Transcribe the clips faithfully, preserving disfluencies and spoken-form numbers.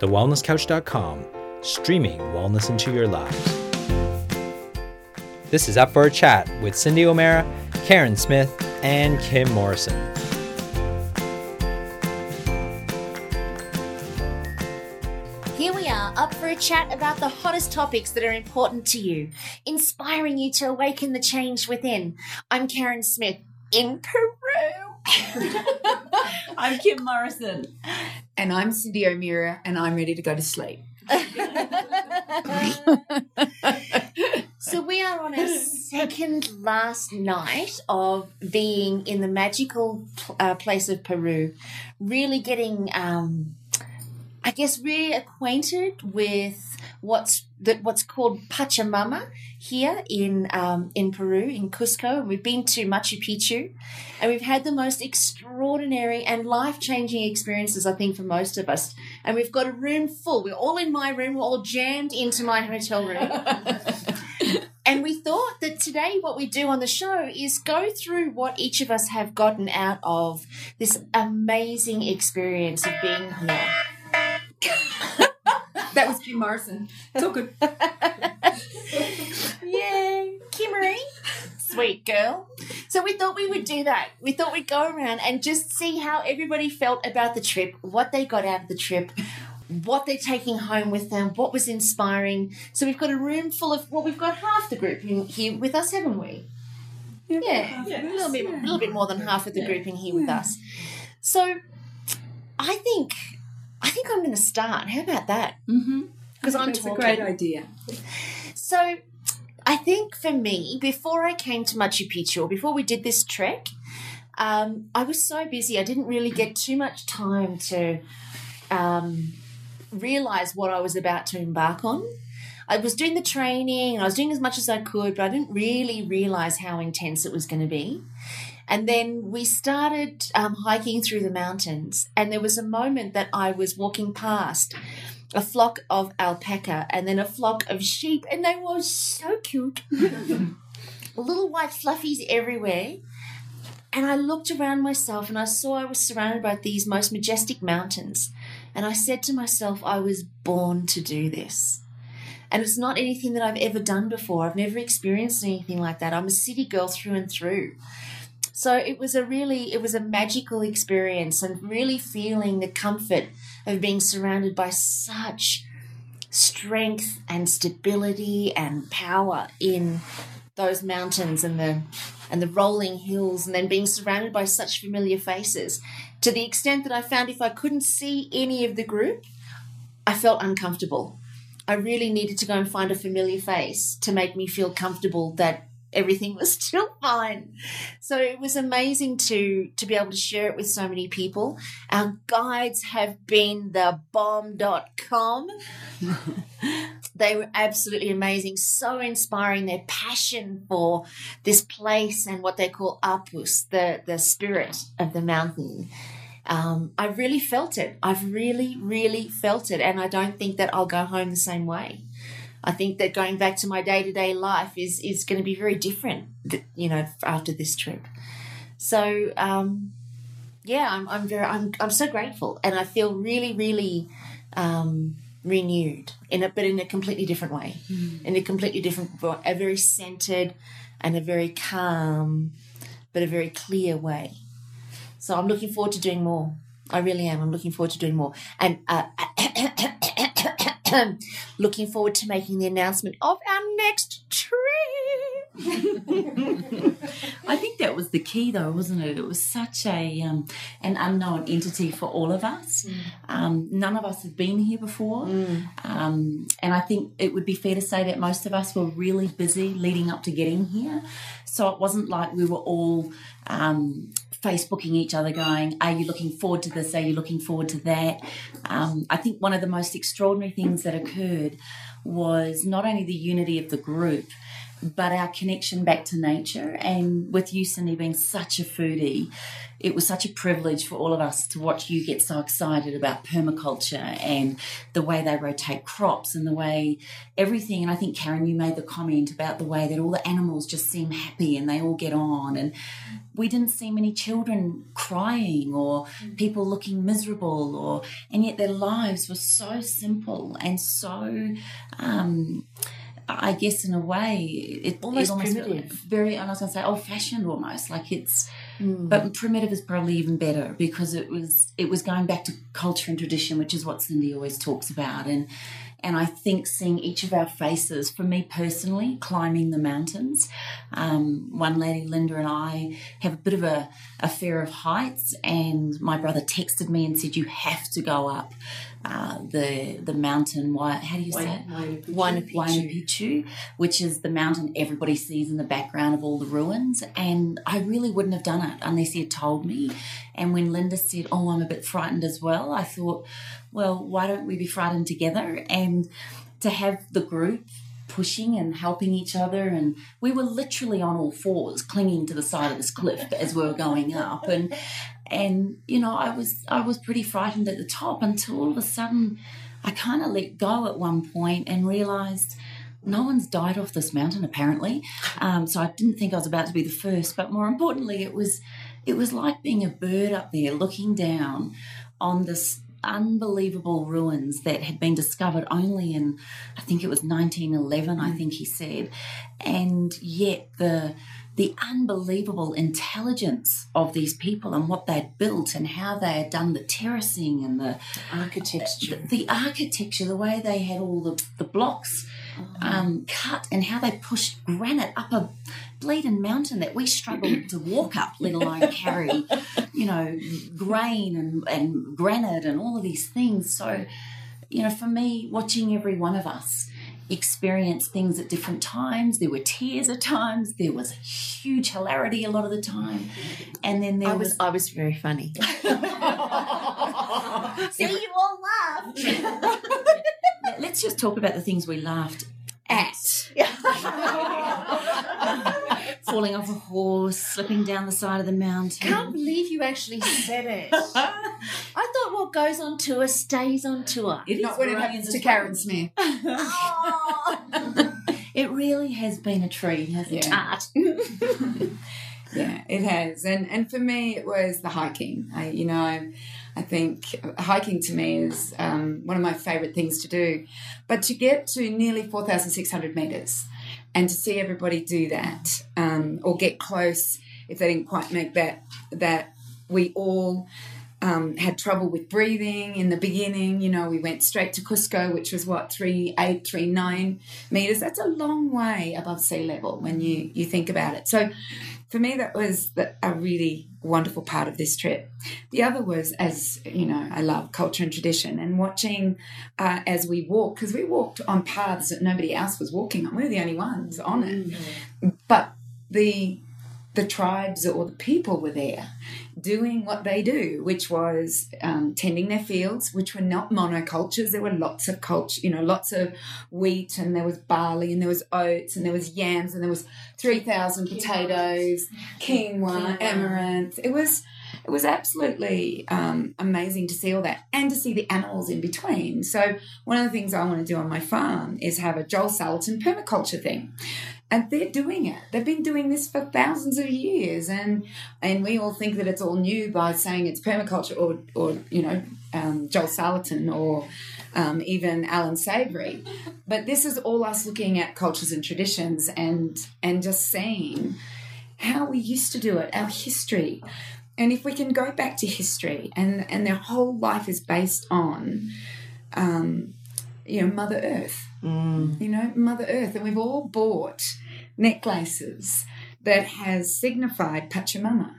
the wellness couch dot com, streaming wellness into your lives. This is Up for a Chat with Cindy O'Meara, Karen Smith, and Kim Morrison. Here we are, up for a chat about the hottest topics that are important to you, inspiring you to awaken the change within. I'm Karen Smith in Peru. I'm Kim Morrison. And I'm Cindy O'Meara, and I'm ready to go to sleep. So we are on our second last night of being in the magical uh, place of Peru, really getting... Um, I guess reacquainted with what's that what's called Pachamama here in um, in Peru, in Cusco. We've been to Machu Picchu, and we've had the most extraordinary and life-changing experiences, I think, for most of us. And we've got a room full. We're all in my room. We're all jammed into my hotel room. And we thought that today what we do on the show is go through what each of us have gotten out of this amazing experience of being here. That was Kim Morrison. It's all good. Yay. Kimmery. Sweet girl. So we thought we would do that. We thought we'd go around and just see how everybody felt about the trip, what they got out of the trip, what they're taking home with them, what was inspiring. So we've got a room full of, well, we've got half the group in here with us, haven't we? Yeah. yeah. yeah. A little bit, yeah. little bit more than half of the group in here yeah. with us. So I think... I think I'm going to start. How about that? Mm-hmm. Because I'm talking. That's a great idea. So I think for me, before I came to Machu Picchu, or before we did this trek, um, I was so busy. I didn't really get too much time to um, realise what I was about to embark on. I was doing the training and I was doing as much as I could, but I didn't really realise how intense it was going to be. And then we started um, hiking through the mountains, and there was a moment that I was walking past a flock of alpaca and then a flock of sheep, and they were so cute. Little white fluffies everywhere. And I looked around myself and I saw I was surrounded by these most majestic mountains. And I said to myself, I was born to do this. And it's not anything that I've ever done before. I've never experienced anything like that. I'm a city girl through and through. So it was a really, it was a magical experience, and really feeling the comfort of being surrounded by such strength and stability and power in those mountains and the and the rolling hills, and then being surrounded by such familiar faces, to the extent that I found if I couldn't see any of the group, I felt uncomfortable. I really needed to go and find a familiar face to make me feel comfortable that everything was still fine. So it was amazing to to be able to share it with so many people. Our guides have been the bomb dot com. They were absolutely amazing, so inspiring, their passion for this place and what they call Apus, the, the spirit of the mountain. Um, I really felt it. I've really, really felt it, and I don't think that I'll go home the same way. I think that going back to my day-to-day life is is going to be very different, you know, after this trip. So, um, yeah, I'm I'm very I'm I'm so grateful, and I feel really, really um, renewed in a but in a completely different way, mm. in a completely different, a very centered and a very calm, but a very clear way. So I'm looking forward to doing more. I really am. I'm looking forward to doing more, and. Uh, Looking forward to making the announcement of our next trip. I think that was the key, though, wasn't it? It was such a um, an unknown entity for all of us. Mm. Um, none of us have been here before, mm. um, and I think it would be fair to say that most of us were really busy leading up to getting here. So it wasn't like we were all um, Facebooking each other going, are you looking forward to this? Are you looking forward to that? Um, I think one of the most extraordinary things that occurred was not only the unity of the group, but our connection back to nature, and with you, Cindy, being such a foodie, it was such a privilege for all of us to watch you get so excited about permaculture and the way they rotate crops and the way everything. And I think, Karen, you made the comment about the way that all the animals just seem happy and they all get on. And we didn't see many children crying or people looking miserable, or and yet their lives were so simple and so... Um, I guess in a way it, almost it's almost primitive. Very, I was going to say old-fashioned almost, like it's, mm. but primitive is probably even better, because it was it was going back to culture and tradition, which is what Cindy always talks about. And and I think seeing each of our faces, for me personally, climbing the mountains, um, one lady, Linda, and I have a bit of a, a fear of heights, and my brother texted me and said, you have to go up uh, the the mountain, how do you say it? Huayna Picchu, which is the mountain everybody sees in the background of all the ruins. And I really wouldn't have done it unless he had told me. And when Linda said, oh, I'm a bit frightened as well, I thought, well, why don't we be frightened together? And to have the group pushing and helping each other, and we were literally on all fours clinging to the side of this cliff as we were going up. And and you know, I was I was pretty frightened at the top, until all of a sudden I kind of let go at one point and realised no one's died off this mountain apparently. Um, so I didn't think I was about to be the first, but more importantly, it was it was like being a bird up there looking down on this unbelievable ruins that had been discovered only in, I think it was nineteen eleven, I think he said, and yet the the unbelievable intelligence of these people and what they'd built and how they had done the terracing and the architecture, the, the architecture, the way they had all the, the blocks oh. um, cut, and how they pushed granite up a bleeding mountain that we struggled to walk up, let alone carry, you know, grain and, and granite and all of these things. So, you know, for me, watching every one of us experience things at different times, there were tears at times, there was huge hilarity a lot of the time, and then there I was, was I was very funny. So you all laughed. Let's just talk about the things we laughed at. Falling off a horse, slipping down the side of the mountain. I can't believe you actually said it. I thought what goes on tour stays on tour. It Not when it happens to Karen Smith. Oh. It really has been a treat, hasn't yeah. it? Yeah, it has. And and for me, it was the hiking. I, you know, I, I think hiking to me is um, one of my favourite things to do. But to get to nearly four thousand six hundred metres, and to see everybody do that, um, or get close if they didn't quite make that, that we all um, had trouble with breathing in the beginning. You know, we went straight to Cusco, which was, what, three eight, three nine metres. That's a long way above sea level when you, you think about it. So for me, that was the, a really wonderful part of this trip. The other was, as you know, I love culture and tradition, and watching uh, as we walked, because we walked on paths that nobody else was walking on. We were the only ones on it. Mm-hmm. But the the tribes or the people were there doing what they do, which was um, tending their fields, which were not monocultures. There were lots of culture, you know, lots of wheat, and there was barley, and there was oats, and there was yams, and there was three thousand potatoes, quinoa, quinoa, amaranth. It was it was absolutely um, amazing to see all that, and to see the animals in between. So one of the things I want to do on my farm is have a Joel Salatin permaculture thing. And they're doing it. They've been doing this for thousands of years, and and we all think that it's all new by saying it's permaculture or, or you know, um, Joel Salatin or um, even Alan Savory. But this is all us looking at cultures and traditions and and just seeing how we used to do it, our history. And if we can go back to history, and, and their whole life is based on, um, you know, Mother Earth. Mm. You know, Mother Earth, and we've all bought necklaces that has signified Pachamama,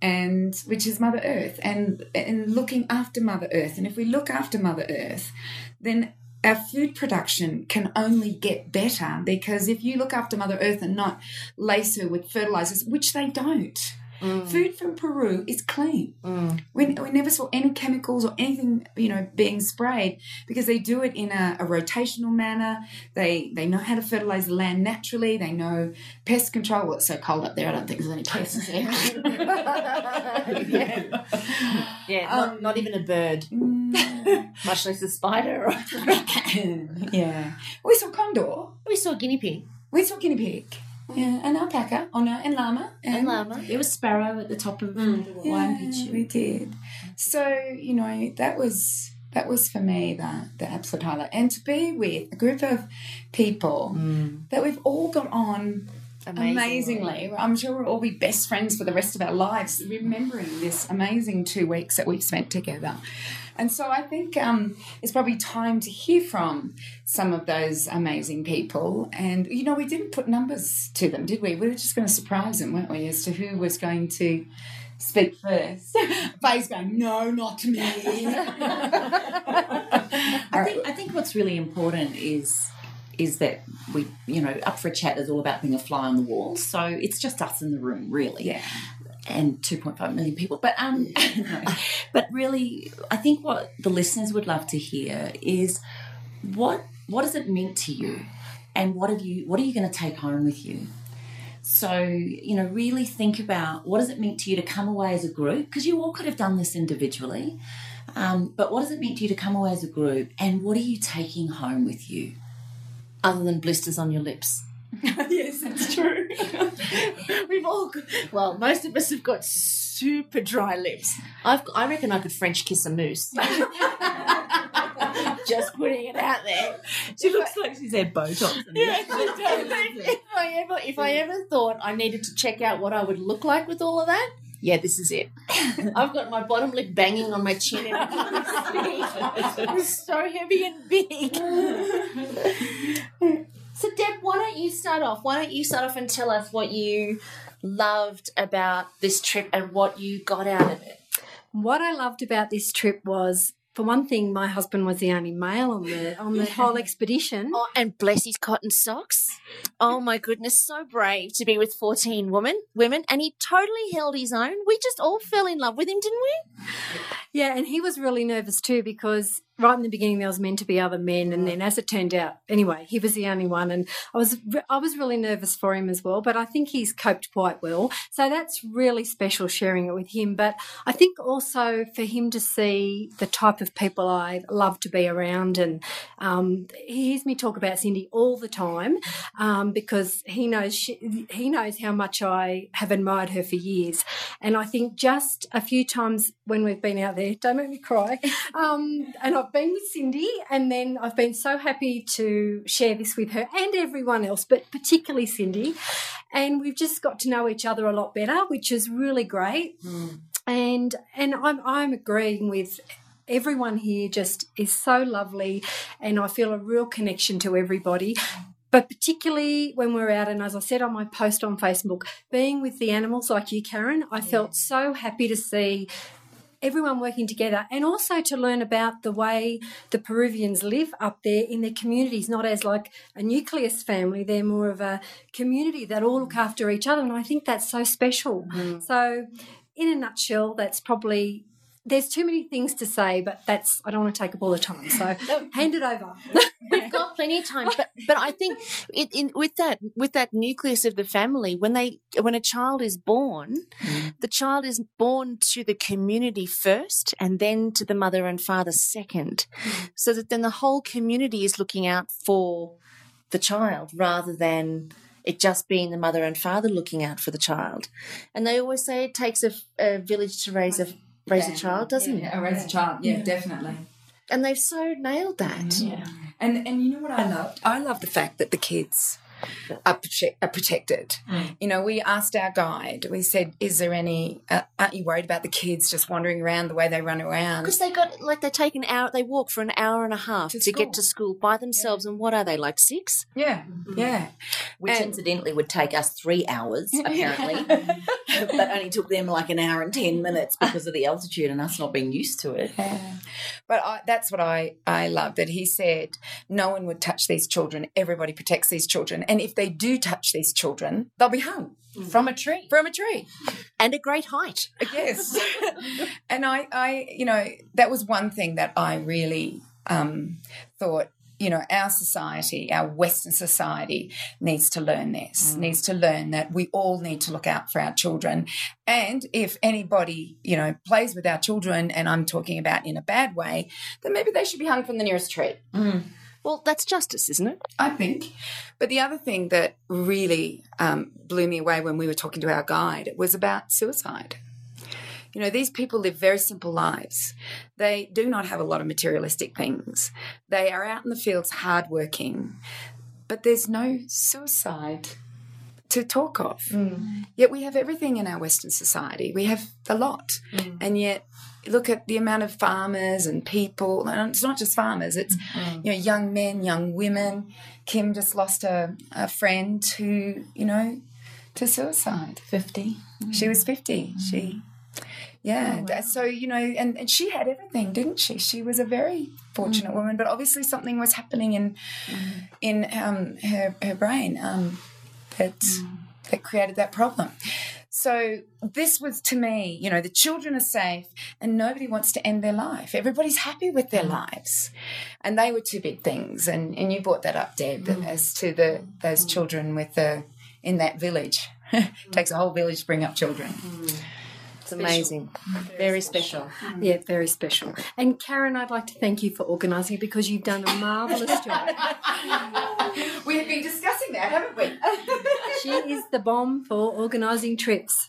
and which is Mother Earth, and and looking after Mother Earth. And if we look after Mother Earth, then our food production can only get better, because if you look after Mother Earth and not lace her with fertilizers, which they don't, Mm. Food from Peru is clean. Mm. We, we never saw any chemicals or anything, you know, being sprayed, because they do it in a, a rotational manner. They they know how to fertilize the land naturally. They know pest control. Well, it's so cold up there, I don't think there's any pests there. yeah, yeah um, not, not even a bird, much less a spider. Or yeah. We saw condor. We saw guinea pig. We saw guinea pig. Yeah, and alpaca, oh no, and llama. And, and llama. There was sparrow at the top of mm. the Huayna Picchu. Yeah, we did. So, you know, that was that was for me the, the absolute highlight. And to be with a group of people mm. that we've all got on amazingly. amazingly. I'm sure we'll all be best friends for the rest of our lives, remembering this amazing two weeks that we've spent together. And so I think um, it's probably time to hear from some of those amazing people. And, you know, we didn't put numbers to them, did we? We were just going to surprise them, weren't we, as to who was going to speak first. Faye's going, no, not me. I think, I think what's really important is... is that we, you know, Up for a Chat is all about being a fly on the wall. So it's just us in the room, really. Yeah. And two point five million people. But um, no. But really, I think what the listeners would love to hear is what what does it mean to you, and what have you what are you going to take home with you? So, you know, really think about what does it mean to you to come away as a group, because you all could have done this individually. Um, but what does it mean to you to come away as a group, and what are you taking home with you? Other than blisters on your lips. Yes, that's true. We've all, well, most of us have got super dry lips. I've, I reckon I could French kiss a moose. Just putting it out there. She looks I, like she's had Botox. Yeah, she does. If I ever, if I ever thought I needed to check out what I would look like with all of that, yeah, this is it. I've got my bottom lip banging on my chin. And it's so heavy and big. So, Deb, why don't you start off? Why don't you start off and tell us what you loved about this trip and what you got out of it? What I loved about this trip was, for one thing, my husband was the only male on the on the whole expedition. Oh, and bless his cotton socks. Oh, my goodness, so brave to be with fourteen women, women, and he totally held his own. We just all fell in love with him, didn't we? Yeah, and he was really nervous too, because right in the beginning there was meant to be other men, and then as it turned out, anyway, he was the only one, and I was I was really nervous for him as well, but I think he's coped quite well. So that's really special sharing it with him. But I think also for him to see the type of people I love to be around, and um, he hears me talk about Cindy all the time um, because he knows she, he knows how much I have admired her for years. And I think just a few times when we've been out there, don't make me cry. Um, and I've been with Cindy, and then I've been so happy to share this with her and everyone else, but particularly Cindy. And we've just got to know each other a lot better, which is really great. Mm. And and I'm I'm agreeing with everyone here. Just is so lovely, and I feel a real connection to everybody. But particularly when we're out, and as I said on my post on Facebook, being with the animals like you, Karen, I yeah. felt so happy to see everyone working together, and also to learn about the way the Peruvians live up there in their communities, not as like a nucleus family. They're more of a community that all look after each other, and I think that's so special. Mm. So in a nutshell, that's probably – there's too many things to say, but that's – I don't want to take up all the time, so hand it over. We've got plenty of time, but but I think it, in, with that with that nucleus of the family, when they when a child is born, mm. the child is born to the community first, and then to the mother and father second, mm. so that then the whole community is looking out for the child rather than it just being the mother and father looking out for the child. And they always say it takes a, a village to raise a raise a child, doesn't yeah, it? Yeah, raise a child, yeah, yeah, definitely. And they've so nailed that. Yeah. And and you know what I loved? I loved the fact that the kids are, prote- are protected. Mm. You know, we asked our guide, we said, is there any, uh, aren't you worried about the kids just wandering around the way they run around? Because they got, like, they take an hour, they walk for an hour and a half to, to get to school by themselves. Yeah. And what are they, like six? Yeah, mm-hmm. yeah. Which and, incidentally would take us three hours, apparently. But only took them like an hour and ten minutes because of the altitude and us not being used to it. Yeah. But I, that's what I, I loved, that he said, no one would touch these children. Everybody protects these children. And And if they do touch these children, they'll be hung. Mm. From a tree. From a tree. And a great height. Yes. And I, I, you know, that was one thing that I really um, thought, you know, our society, our Western society needs to learn this, mm. needs to learn that we all need to look out for our children. And if anybody, you know, plays with our children, and I'm talking about in a bad way, then maybe they should be hung from the nearest tree. Mm. Well, that's justice, isn't it? I think. But the other thing that really um, blew me away when we were talking to our guide was about suicide. You know, these people live very simple lives. They do not have a lot of materialistic things. They are out in the fields hardworking, but there's no suicide to talk of. Mm. Yet we have everything in our Western society. We have a lot. Mm. And yet look at the amount of farmers and people, and it's not just farmers, it's mm-hmm. you know, young men, young women. Kim just lost a, a friend who, you know, to suicide. fifty. Mm. She was fifty. Mm. She... Yeah, oh, wow. So, you know, and, and she had everything, didn't she? She was a very fortunate mm. woman, but obviously something was happening in mm. in um, her her brain um, that mm. that created that problem. So this was, to me, you know, the children are safe and nobody wants to end their life. Everybody's happy with their lives. And they were two big things, and, and you brought that up, Deb, mm. as to the those mm. children with the in that village. It takes a whole village to bring up children. Mm. It's amazing. Special. Very special. special. Mm. Yeah, very special. And Karen, I'd like to thank you for organising, because you've done a marvellous job. We have been discussing that, haven't we? She is the bomb for organising trips.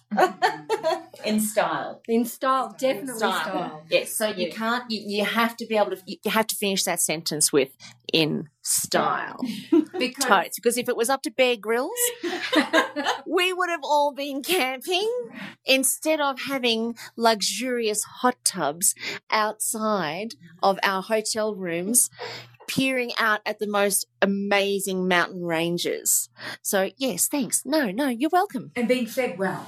In style. In style, definitely in style. style. Yes, so you yeah. can't, you, you have to be able to, you have to finish that sentence with in style. Because, Totes, because if it was up to Bear Grylls, we would have all been camping instead of having luxurious hot tubs outside of our hotel rooms, peering out at the most amazing mountain ranges. So, yes, thanks. No, no, you're welcome. And being fed well.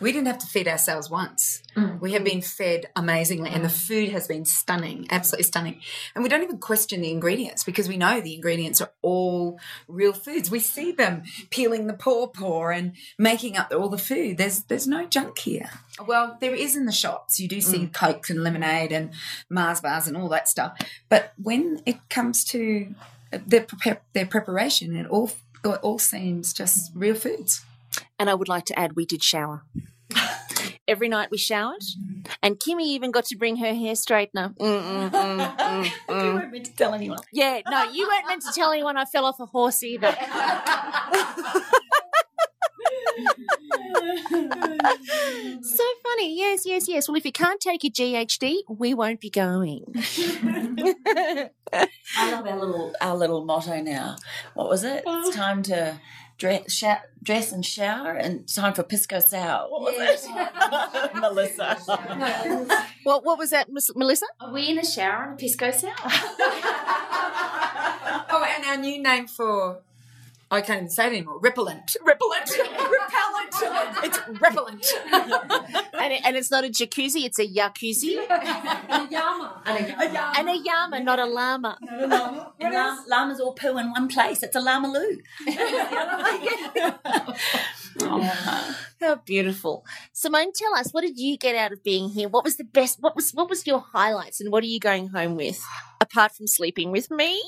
We didn't have to feed ourselves once. Mm. We have been fed amazingly, and the food has been stunning, absolutely stunning. And we don't even question the ingredients, because we know the ingredients are all real foods. We see them peeling the pawpaw and making up all the food. There's there's no junk here. Well, there is in the shops. You do see mm. Cokes and lemonade and Mars bars and all that stuff. But when it comes to their, prep- their preparation, it all, it all seems just real foods. And I would like to add, we did shower. Every night we showered, and Kimmy even got to bring her hair straightener. Mm, mm, mm, mm, mm. You weren't meant to tell anyone. Yeah, no, you weren't meant to tell anyone I fell off a horse either. So funny. Yes, yes, yes. Well, if you can't take your G H D, we won't be going. I love our little, our little motto now. What was it? Oh. It's time to... Dress, sh- dress and shower, and time for Pisco Sour. What was yeah. it? Melissa. Well, what was that, Miss Melissa? Are we in a shower and a Pisco Sour? Oh, and our new name for, I can't even say it anymore, repellent. Repellent. Repellent. It's repellent. and, it, and it's not a jacuzzi, it's a yakuzzi. And a llama. And a llama. And a llama, not a llama. Not a llama. And llama, llamas all poo in one place. It's a llamaloo. Oh, how beautiful. Simone, tell us, what did you get out of being here? What was the best, what was, what was your highlights, and what are you going home with, apart from sleeping with me?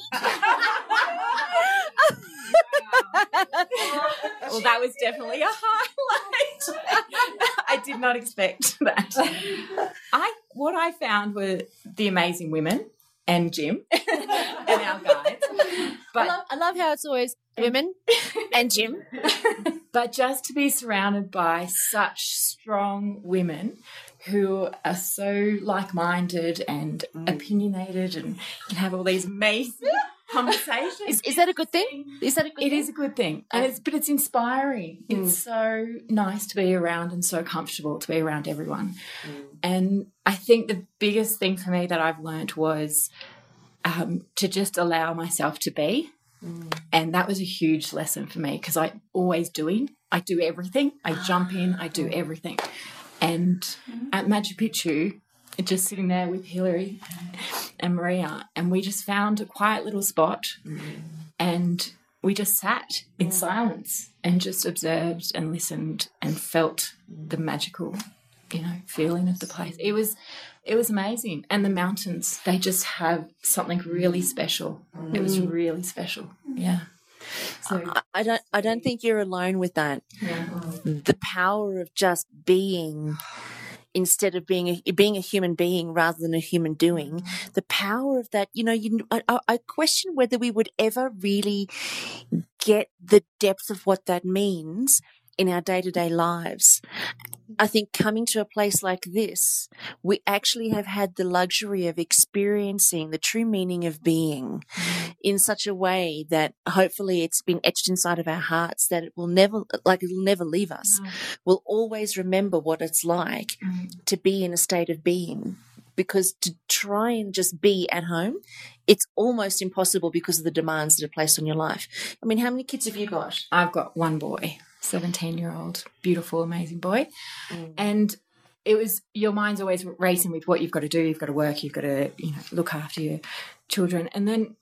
Well, that was definitely a highlight. I did not expect that. I what I found were the amazing women and Jim and our guides. But I love, I love how it's always women and Jim. But just to be surrounded by such strong women who are so like-minded and mm. opinionated, and can have all these amazing conversations. Is, is that a good thing? Is that a good it thing? It is a good thing. And it's, but it's inspiring. Mm. It's so nice to be around, and so comfortable to be around everyone. Mm. And I think the biggest thing for me that I've learnt was um, to just allow myself to be. Mm. And that was a huge lesson for me, because I always doing. I do everything. I jump in. I do everything. And mm. at Machu Picchu, just sitting there with Hillary and Maria, and we just found a quiet little spot mm. and we just sat in silence and just observed and listened and felt the magical, you know, feeling of the place. It was it was amazing. And the mountains, they just have something really special. Mm. It was really special. Yeah. So I don't I don't think you're alone with that. Yeah. The power of just being, instead of being a, being a human being rather than a human doing, the power of that, you know, you, I, I question whether we would ever really get the depth of what that means in our day-to-day lives. I think coming to a place like this, we actually have had the luxury of experiencing the true meaning of being in such a way that hopefully it's been etched inside of our hearts that it will never, like it will never leave us. No. We'll always remember what it's like mm. to be in a state of being, because to try and just be at home, it's almost impossible because of the demands that are placed on your life. I mean, how many kids have you got? I've got one boy. seventeen-year-old, beautiful, amazing boy. Mm. And it was, your mind's always racing with what you've got to do. You've got to work. You've got to, you know, look after your children. And then,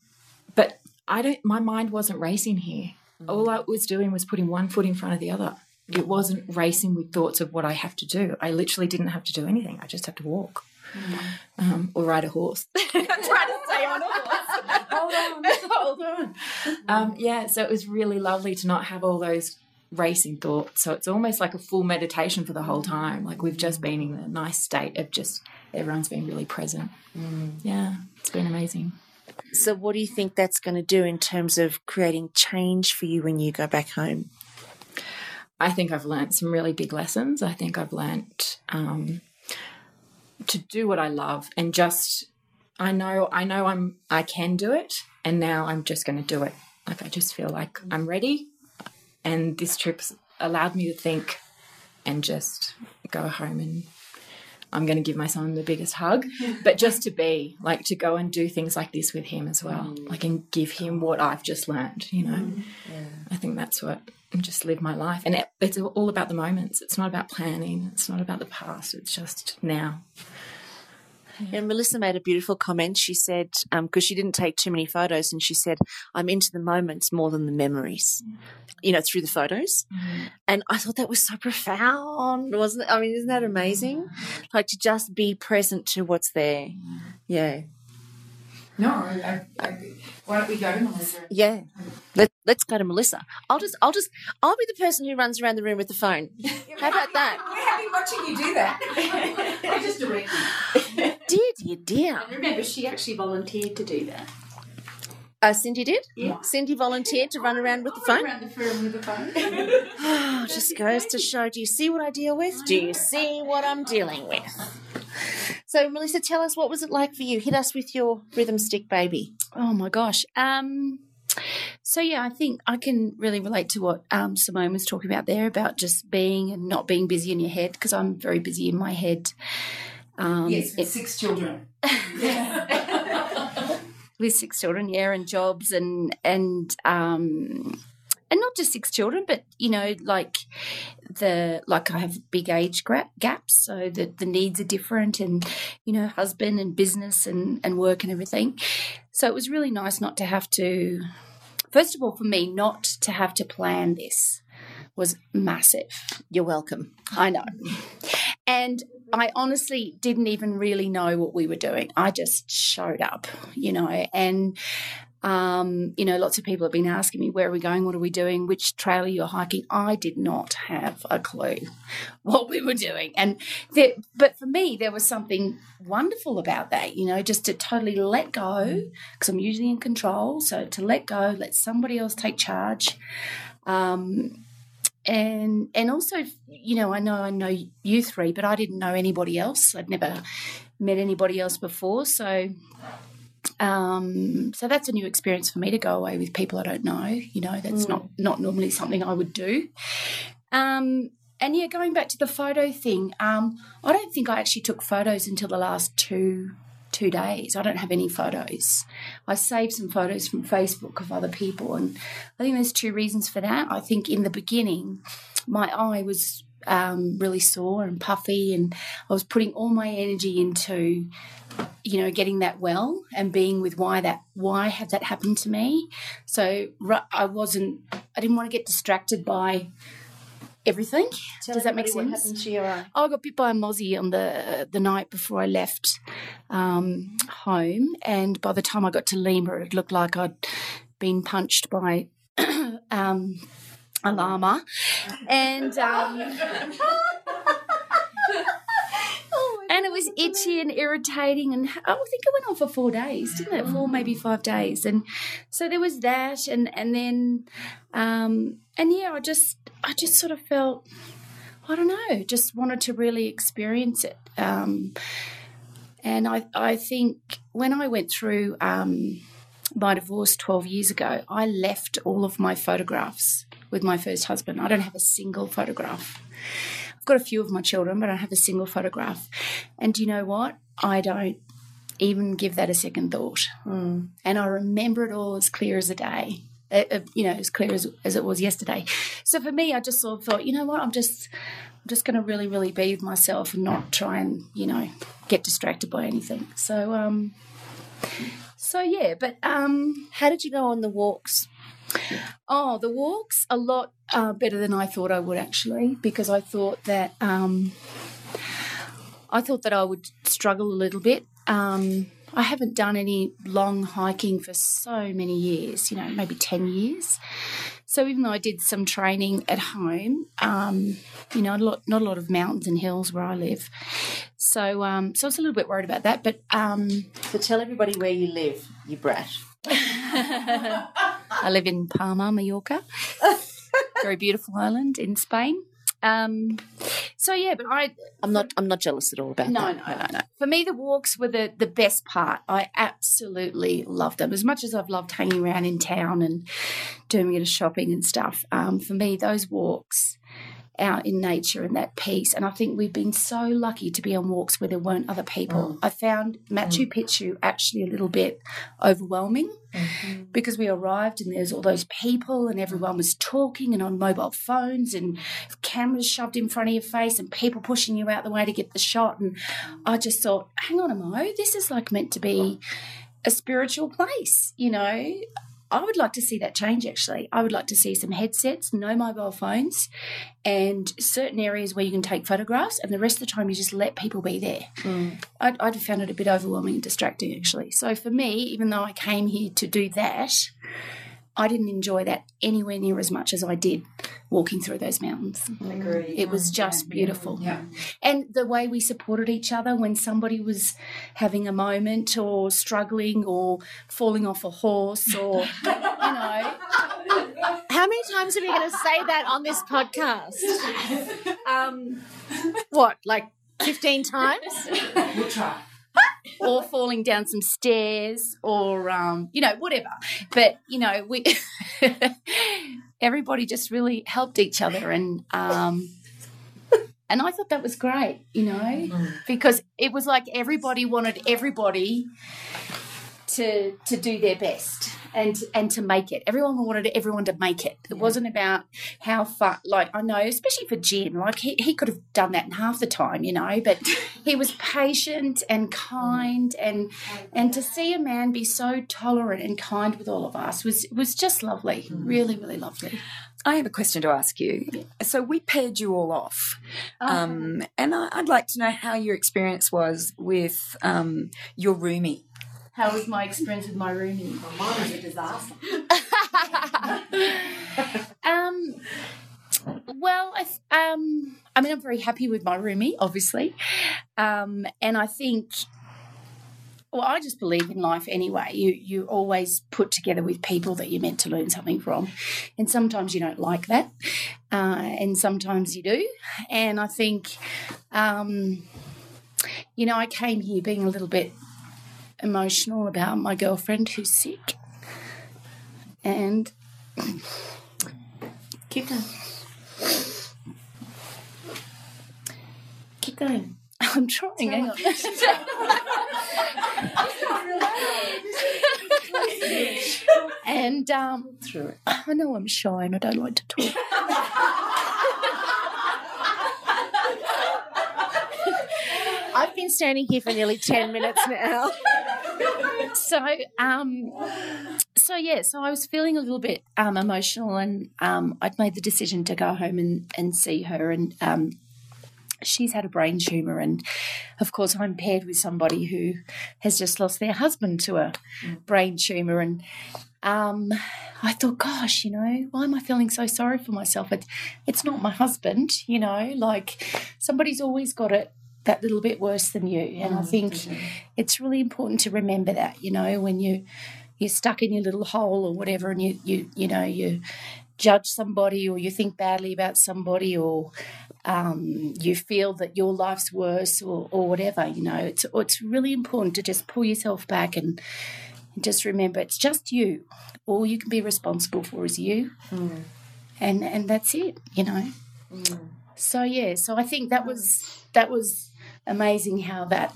but I don't, my mind wasn't racing here. Mm. All I was doing was putting one foot in front of the other. It wasn't racing with thoughts of what I have to do. I literally didn't have to do anything. I just had to walk mm. um, or ride a horse. I'm trying to stay on a horse. Hold on. Hold on. Um, yeah, so it was really lovely to not have all those racing thoughts. So it's almost like a full meditation for the whole time. Like we've just been in a nice state of just everyone's been really present. Mm. Yeah, it's been amazing. So what do you think that's going to do in terms of creating change for you when you go back home? I think I've learned some really big lessons. I think I've learned um, to do what I love and just I know I know I'm I can do it, and now I'm just going to do it. Like I just feel like I'm ready. And this trip's allowed me to think and just go home, and I'm going to give my son the biggest hug, but just to be, like to go and do things like this with him as well, mm. like and give him what I've just learned, you know. Mm. Yeah. I think that's what, just live my life. And it, it's all about the moments. It's not about planning. It's not about the past. It's just now. Yeah. And Melissa made a beautiful comment. She said, because um, she didn't take too many photos, and she said, I'm into the moments more than the memories, mm. you know, through the photos. Mm. And I thought that was so profound, wasn't it? I mean, isn't that amazing? Mm. Like to just be present to what's there. Mm. Yeah. No, I, I, why don't we go to Melissa? Yeah, Let, let's go to Melissa. I'll just, I'll just, I'll be the person who runs around the room with the phone. How about that? We're happy watching you do that. I just direct you. Dear, dear, dear. And remember, she actually volunteered to do that. Uh, Cindy did? Yeah. Cindy volunteered to run around with the phone? Run around the room with the phone. Oh, just goes to show, do you see what I deal with? Do you see what I'm dealing with? So, Melissa, tell us, what was it like for you? Hit us with your rhythm stick, baby. Oh, my gosh. Um, so, yeah, I think I can really relate to what um, Simone was talking about there about just being and not being busy in your head, because I'm very busy in my head. Um, yes, with it, six children. With six children, yeah, and jobs and and um, and not just six children, but you know, like the like I have big age gap, gaps, so the the needs are different, and you know, husband and business and and work and everything. So it was really nice not to have to. First of all, for me, not to have to plan this was massive. You're welcome. I know, and. I honestly didn't even really know what we were doing. I just showed up, you know, and, um, you know, lots of people have been asking me, where are we going? What are we doing? Which trail are you hiking? I did not have a clue what we were doing. And there, but for me, there was something wonderful about that, you know, just to totally let go, because I'm usually in control. So to let go, let somebody else take charge. Um And and also, you know, I know I know you three, but I didn't know anybody else. I'd never met anybody else before. So um, so that's a new experience for me, to go away with people I don't know. You know, that's mm. not, not normally something I would do. Um, and, yeah, going back to the photo thing, um, I don't think I actually took photos until the last two two days. I don't have any photos. I saved some photos from Facebook of other people, and I think there's two reasons for that. I think in the beginning my eye was um, really sore and puffy, and I was putting all my energy into, you know, getting that well and being with why that why had that happened to me. So I wasn't, I didn't want to get distracted by everything. Tell Does that make sense? What happened to your eye? I got bit by a mozzie on the the night before I left um, home, and by the time I got to Lima, it looked like I'd been punched by um, a llama, and um, and it was itchy and irritating, and I think it went on for four days, didn't it? Four, maybe five days, and so there was that, and and then um, and yeah, I just. I just sort of felt, I don't know, just wanted to really experience it. Um, and I, I think when I went through um, my divorce twelve years ago, I left all of my photographs with my first husband. I don't have a single photograph. I've got a few of my children, but I don't have a single photograph. And do you know what? I don't even give that a second thought. Mm. And I remember it all as clear as a day. Uh, you know, as clear as, as it was yesterday. So for me, I just sort of thought, you know what, I'm just I'm just going to really, really be with myself and not try and, you know, get distracted by anything. So, um, so yeah, but um, how did you go on the walks? Oh, the walks, a lot uh, better than I thought I would actually, because I thought that um, I thought that I would struggle a little bit. Um I haven't done any long hiking for so many years, you know, maybe ten years. So even though I did some training at home, um, you know, a lot, not a lot of mountains and hills where I live. So um, so I was a little bit worried about that. But um, So tell everybody where you live, you brat. I live in Palma, Mallorca, very beautiful island in Spain. Um, so yeah, but I I'm not I'm not jealous at all about no, that. No, no, no, no. For me, the walks were the, the best part. I absolutely loved them. As much as I've loved hanging around in town and doing a bit of shopping and stuff, um, for me, those walks out in nature and that peace, and I think we've been so lucky to be on walks where there weren't other people. Mm. I found Machu Picchu actually a little bit overwhelming mm-hmm. because we arrived and there's all those people and everyone was talking and on mobile phones and cameras shoved in front of your face and people pushing you out the way to get the shot, and I just thought, hang on a mo, this is like meant to be a spiritual place, you know. I would like to see that change, actually. I would like to see some headsets, no mobile phones, and certain areas where you can take photographs, and the rest of the time you just let people be there. Mm. I'd, I'd found it a bit overwhelming and distracting, actually. So for me, even though I came here to do that, I didn't enjoy that anywhere near as much as I did walking through those mountains. I agree. It was just yeah, beautiful. Yeah. And the way we supported each other when somebody was having a moment or struggling or falling off a horse or, you know. How many times are we going to say that on this podcast? Um, what, like fifteen times? We'll try. Or falling down some stairs or, um, you know, whatever. But, you know, we everybody just really helped each other, and um, and I thought that was great, you know, because it was like everybody wanted everybody to to do their best and and to make it. Everyone wanted everyone to make it. It wasn't about how far, like I know, especially for Jim, like he, he could have done that in half the time, you know, but he was patient and kind, and and to see a man be so tolerant and kind with all of us was, was just lovely, really, really lovely. I have a question to ask you. Yeah. So we paired you all off, uh-huh. um, and I, I'd like to know how your experience was with um, your roomie. How was my experience with my roomie? Well, mine was a disaster. um, well, I, um, I mean, I'm very happy with my roomie, obviously, um, and I think, well, I just believe in life anyway. You you always put together with people that you're meant to learn something from, and sometimes you don't like that, uh, and sometimes you do, and I think, um, you know, I came here being a little bit emotional about my girlfriend who's sick, and keep going, keep going. I'm trying. Hang on. And um, I know I'm shy and I don't like to talk. been standing here for nearly ten minutes now. So, um, so yeah, so I was feeling a little bit um, emotional, and um, I'd made the decision to go home and, and see her, and um, she's had a brain tumour, and of course I'm paired with somebody who has just lost their husband to a mm. brain tumour, and um, I thought, gosh, you know, why am I feeling so sorry for myself? It, it's not my husband, you know, like somebody's always got it that little bit worse than you. And oh, I think mm-hmm. it's really important to remember that, you know, when you, you're stuck in your little hole or whatever, and you, you, you know, you judge somebody, or you think badly about somebody, or um, you feel that your life's worse, or, or whatever, you know, it's, it's really important to just pull yourself back and just remember it's just you. All you can be responsible for is you. Mm. And, and that's it, you know. Mm. So, yeah, so I think that was, that was, amazing how that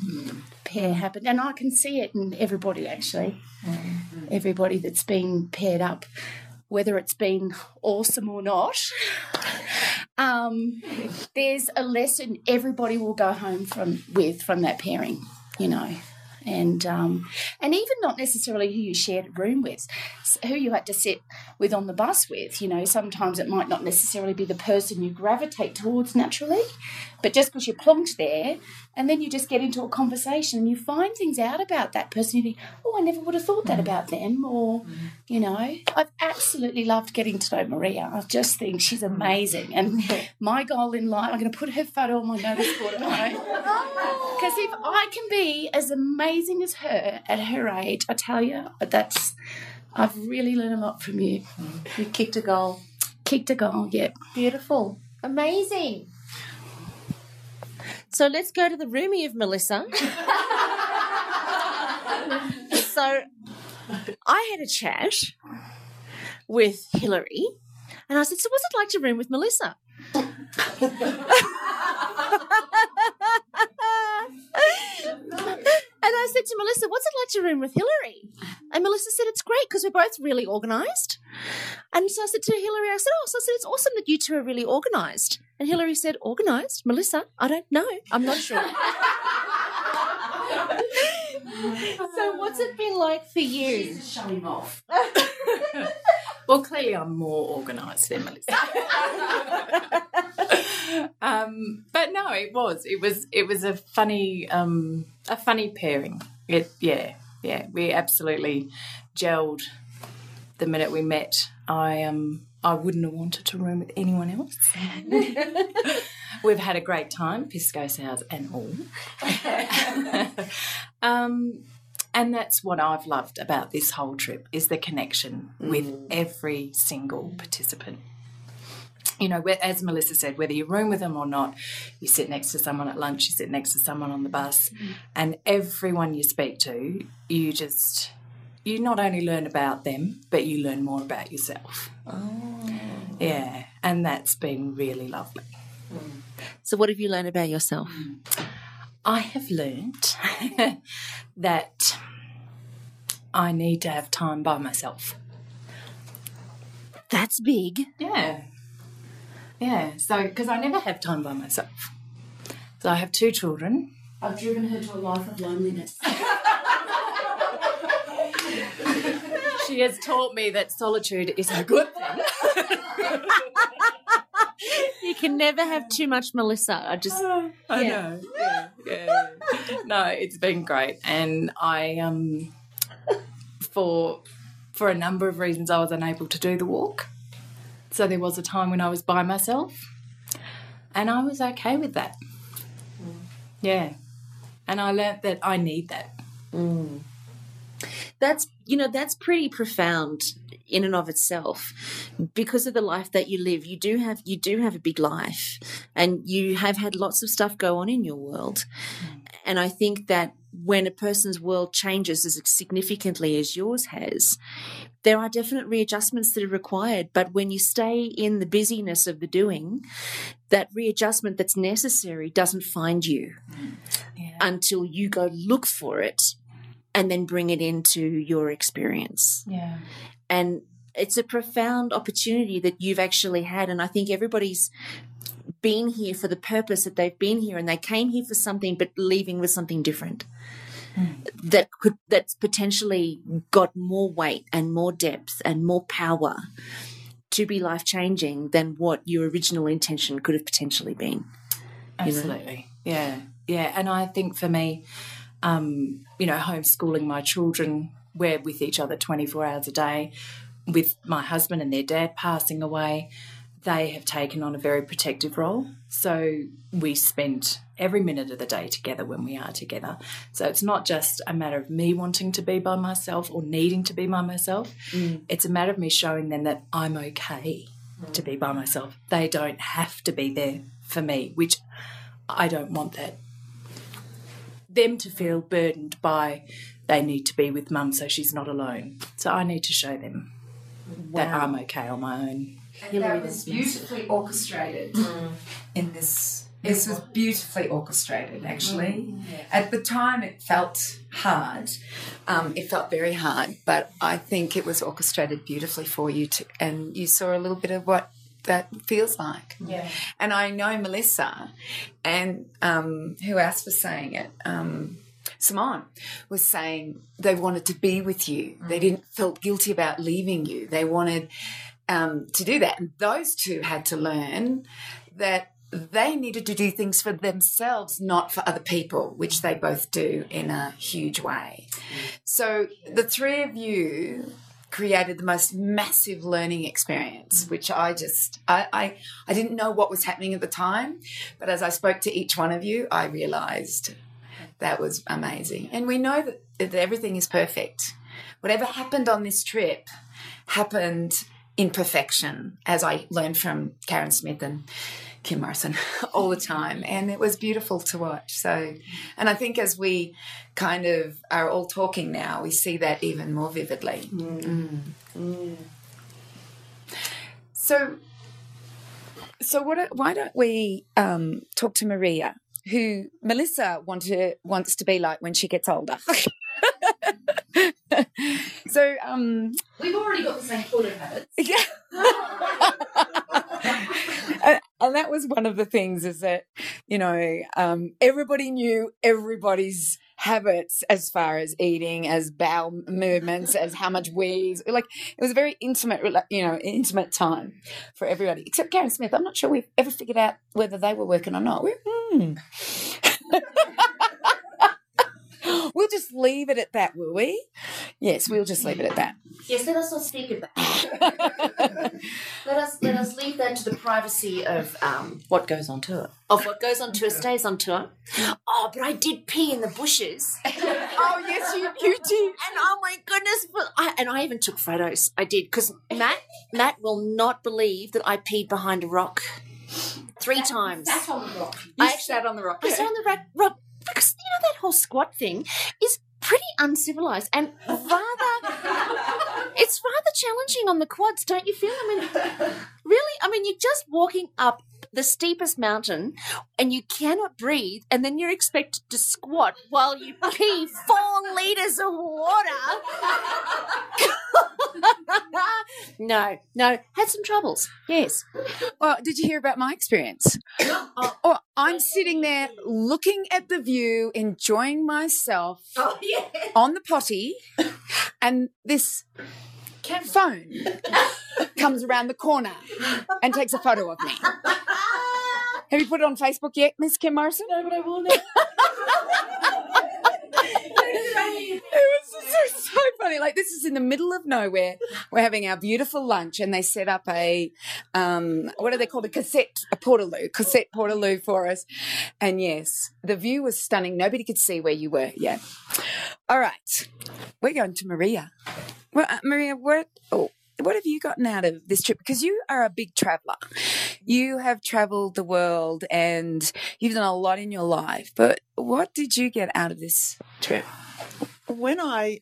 pair happened, and I can see it in everybody actually, mm-hmm. everybody that's been paired up, whether it's been awesome or not. um, there's a lesson everybody will go home from with from that pairing, you know, and um, and even not necessarily who you shared a room with, who you had to sit with on the bus with, you know. Sometimes it might not necessarily be the person you gravitate towards naturally, but just because you're plonked there, and then you just get into a conversation and you find things out about that person, you think, oh, I never would have thought that about them, or, you know. I've absolutely loved getting to know Maria. I just think she's amazing, and my goal in life, I'm going to put her photo on my notice board at home, because if I can be as amazing as her at her age, I tell you, that's... I've really learned a lot from you. You kicked a goal. Kicked a goal, yep. Beautiful. Amazing. So let's go to the roomie of Melissa. So I had a chat with Hillary, and I said, so what's it like to room with Melissa? And I said to Melissa, what's it like to room with Hillary? And Melissa said, it's great because we're both really organised. And so I said to Hillary, I said, oh, so I said, it's awesome that you two are really organised. And Hillary said, organised? Melissa? I don't know. I'm not sure. So what's it been like for you? She's showing off. Well, clearly I'm more organised than Melissa. um, but no, it was. It was it was a funny um, a funny pairing. It yeah, yeah. We absolutely gelled the minute we met. I um I wouldn't have wanted to room with anyone else. We've had a great time, Pisco Sours and all. um And that's what I've loved about this whole trip, is the connection mm. with every single participant. You know, as Melissa said, whether you room with them or not, you sit next to someone at lunch, you sit next to someone on the bus, mm. and everyone you speak to, you just, you not only learn about them, but you learn more about yourself. Oh. Yeah, and that's been really lovely. Mm. So what have you learned about yourself? Mm. I have learnt that I need to have time by myself. That's big. Yeah. Yeah. So, because I never have time by myself. So I have two children. I've driven her to a life of loneliness. She has taught me that solitude is a good thing. You can never have too much Melissa. I just... Oh, I yeah. know. Yeah, yeah. No, it's been great. And I, um, for for a number of reasons, I was unable to do the walk. So there was a time when I was by myself, and I was okay with that. Mm. Yeah. And I learnt that I need that. Mm. That's, you know, that's pretty profound in and of itself, because of the life that you live. You do have you do have a big life, and you have had lots of stuff go on in your world. And I think that when a person's world changes as significantly as yours has, there are definite readjustments that are required. But when you stay in the busyness of the doing, that readjustment that's necessary doesn't find you yeah. until you go look for it and then bring it into your experience. Yeah. And it's a profound opportunity that you've actually had, and I think everybody's been here for the purpose that they've been here, and they came here for something but leaving with something different mm. that could that's potentially got more weight and more depth and more power to be life-changing than what your original intention could have potentially been. Absolutely. You know? Yeah. Yeah. And I think for me, um, you know, homeschooling my children, we're with each other twenty-four hours a day. With my husband and their dad passing away, they have taken on a very protective role. So we spent every minute of the day together when we are together. So it's not just a matter of me wanting to be by myself or needing to be by myself. Mm. It's a matter of me showing them that I'm okay mm. to be by myself. They don't have to be there for me, which I don't want that. Them to feel burdened by they need to be with mum so she's not alone. So I need to show them wow. that I'm okay on my own. And Hillary, that was beautifully orchestrated mm. in this. This was beautifully orchestrated, actually. Mm, yeah. At the time, it felt hard. Um, it felt very hard, but I think it was orchestrated beautifully for you, to, and you saw a little bit of what that feels like. Yeah. And I know Melissa and um, who else was saying it, um, Simone was saying they wanted to be with you. Mm. They didn't felt guilty about leaving you. They wanted um, to do that. And those two had to learn that they needed to do things for themselves, not for other people, which they both do in a huge way. So the three of you created the most massive learning experience, which I just, I, I, I didn't know what was happening at the time, but as I spoke to each one of you, I realised that was amazing. And we know that, that everything is perfect. Whatever happened on this trip happened in perfection, as I learned from Karen Smith and Kim Morrison all the time, and it was beautiful to watch. So, and I think as we kind of are all talking now, we see that even more vividly. Mm. Mm. So, so what? Why don't we um, talk to Maria, who Melissa want to, wants to be like when she gets older? so, um, we've already got the same thought habits. Yeah. And that was one of the things, is that, you know, um, everybody knew everybody's habits as far as eating, as bowel movements, as how much wheeze. Like, it was a very intimate, you know, intimate time for everybody, except Karen Smith. I'm not sure we've ever figured out whether they were working or not. We're, hmm. We'll just leave it at that, will we? Yes, we'll just leave it at that. Yes, let us not speak of that. let us let us leave that to the privacy of um, what goes on tour. Of what goes on tour stays on tour. Oh, but I did pee in the bushes. Oh, yes, you, you did. And oh, my goodness. I, and I even took photos. I did, because Matt, Matt will not believe that I peed behind a rock three that, times. Sat on the rock. You I actually, sat on the rock. I sat on the rock. rock Because, you know, that whole squat thing is pretty uncivilised and rather... It's rather challenging on the quads, don't you feel? I mean, really? I mean, you're just walking up the steepest mountain and you cannot breathe, and then you're expected to squat while you pee four litres of water. No, no. Had some troubles, yes. Well, did you hear about my experience? oh, oh, I'm sitting there looking at the view, enjoying myself oh, yeah. on the potty, and this... phone comes around the corner and takes a photo of me. Have you put it on Facebook yet, Miss Kim Morrison? No, but I will now. It was so, so funny. Like, this is in the middle of nowhere. We're having our beautiful lunch, and they set up a, um, what are they called? A cassette, a portaloo, cassette portaloo for us. And yes, the view was stunning. Nobody could see where you were. Yeah. All right. We're going to Maria. Well, uh, Maria, what oh, what have you gotten out of this trip? Because you are a big traveller. You have travelled the world and you've done a lot in your life. But what did you get out of this trip? When I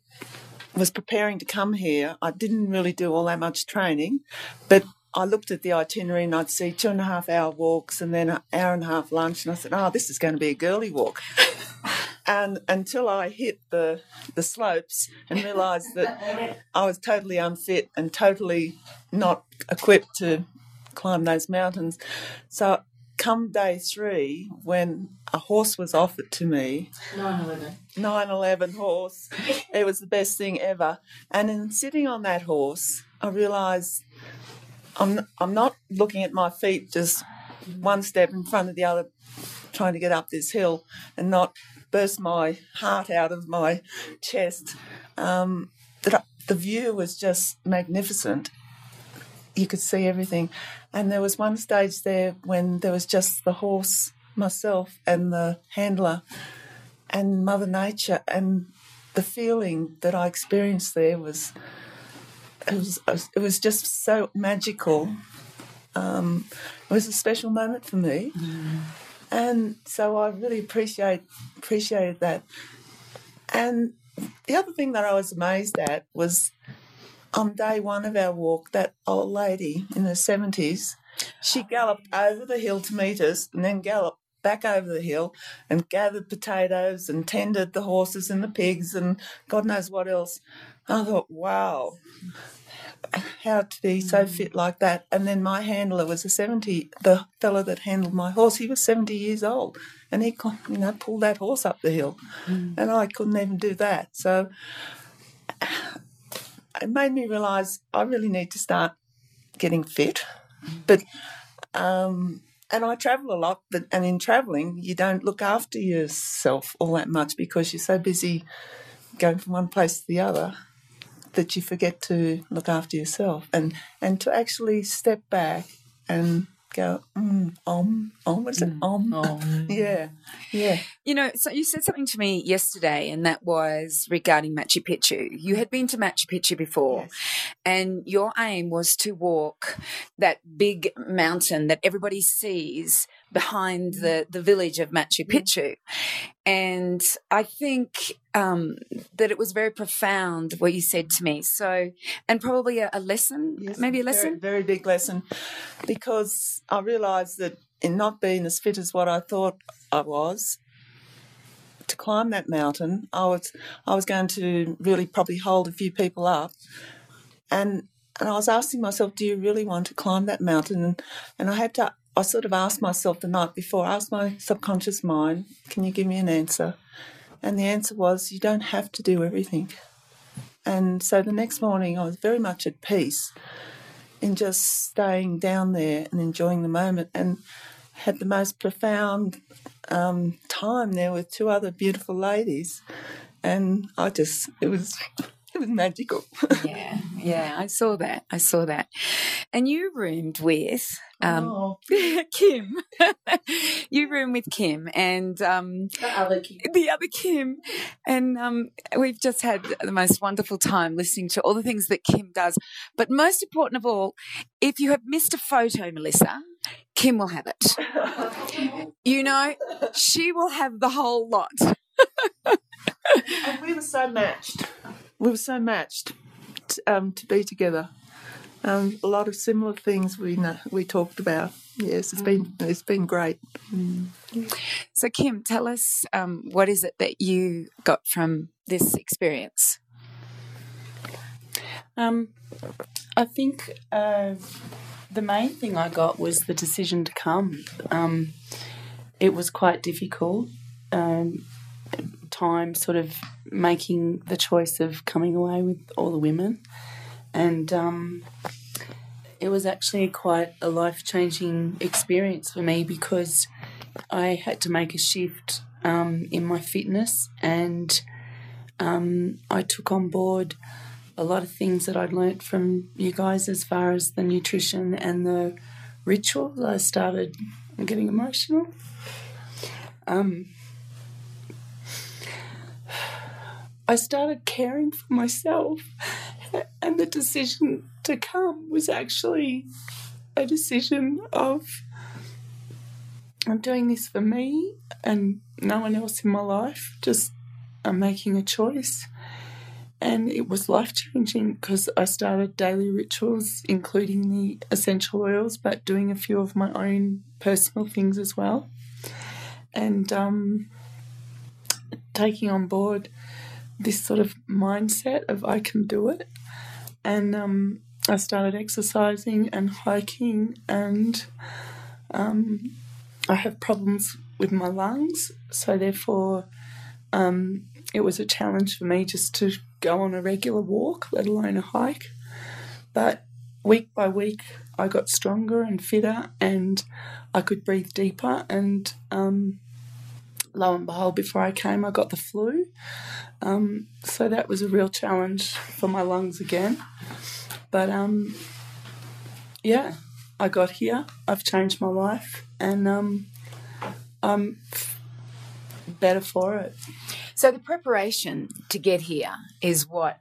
was preparing to come here, I didn't really do all that much training, but I looked at the itinerary and I'd see two and a half hour walks and then an hour and a half lunch, and I said, oh, this is going to be a girly walk. And until I hit the the slopes and realised that I was totally unfit and totally not equipped to climb those mountains. So come day three, when a horse was offered to me, nine eleven nine eleven horse, it was the best thing ever. And in sitting on that horse, I realised I'm I'm not looking at my feet, just one step in front of the other, trying to get up this hill and not burst my heart out of my chest. Um, the, the view was just magnificent. You could see everything. And there was one stage there when there was just the horse, myself and the handler and Mother Nature, and the feeling that I experienced there was it was, it was just so magical. Um, it was a special moment for me. Mm. And so I really appreciate appreciated that. And the other thing that I was amazed at was on day one of our walk, that old lady in her seventies, she galloped over the hill to meet us and then galloped back over the hill and gathered potatoes and tended the horses and the pigs and God knows what else. I thought, wow, how to be so fit like that. And then my handler was a seventy, the fellow that handled my horse, he was seventy years old, and he, you know, pulled that horse up the hill, mm. and I couldn't even do that. So it made me realise I really need to start getting fit. But um, and I travel a lot, but and in travelling you don't look after yourself all that much because you're so busy going from one place to the other that you forget to look after yourself, and, and to actually step back and go, mm, om, om, what's it, om? om. yeah, yeah. You know, so you said something to me yesterday, and that was regarding Machu Picchu. You had been to Machu Picchu before, yes. and your aim was to walk that big mountain that everybody sees behind the, the village of Machu Picchu. And I think um, that it was very profound what you said to me. So, and probably a, a lesson, yes, maybe a lesson? Very, very big lesson, because I realised that in not being as fit as what I thought I was, to climb that mountain, I was I was going to really probably hold a few people up. And, and I was asking myself, do you really want to climb that mountain? And I had to I sort of asked myself the night before, I asked my subconscious mind, can you give me an answer? And the answer was, you don't have to do everything. And so the next morning I was very much at peace in just staying down there and enjoying the moment, and had the most profound um, time there with two other beautiful ladies. And I just, it was... It was magical. yeah, yeah, I saw that. I saw that. And you roomed with um, oh. Kim. You roomed with Kim and um, the other Kim. The other Kim. And um, we've just had the most wonderful time listening to all the things that Kim does. But most important of all, if you have missed a photo, Melissa, Kim will have it. You know, she will have the whole lot. And we were so matched. We were so matched um, to be together. Um, a lot of similar things we know, we talked about. Yes, it's been it's been great. Mm. So, Kim, tell us um, what is it that you got from this experience? Um, I think uh, the main thing I got was the decision to come. Um, it was quite difficult. Um, time sort of making the choice of coming away with all the women, and um, it was actually quite a life-changing experience for me because I had to make a shift um, in my fitness, and um, I took on board a lot of things that I'd learnt from you guys as far as the nutrition and the rituals. I started I'm getting emotional um I started caring for myself, and the decision to come was actually a decision of I'm doing this for me and no one else in my life, just I'm making a choice. And it was life-changing because I started daily rituals, including the essential oils, but doing a few of my own personal things as well, and um, taking on board this sort of mindset of I can do it. And um, I started exercising and hiking and um, I have problems with my lungs, so therefore um, it was a challenge for me just to go on a regular walk, let alone a hike. But week by week I got stronger and fitter and I could breathe deeper, and um, lo and behold, before I came I got the flu. Um, so that was a real challenge for my lungs again. But, um, yeah, I got here. I've changed my life and um, I'm better for it. So the preparation to get here is what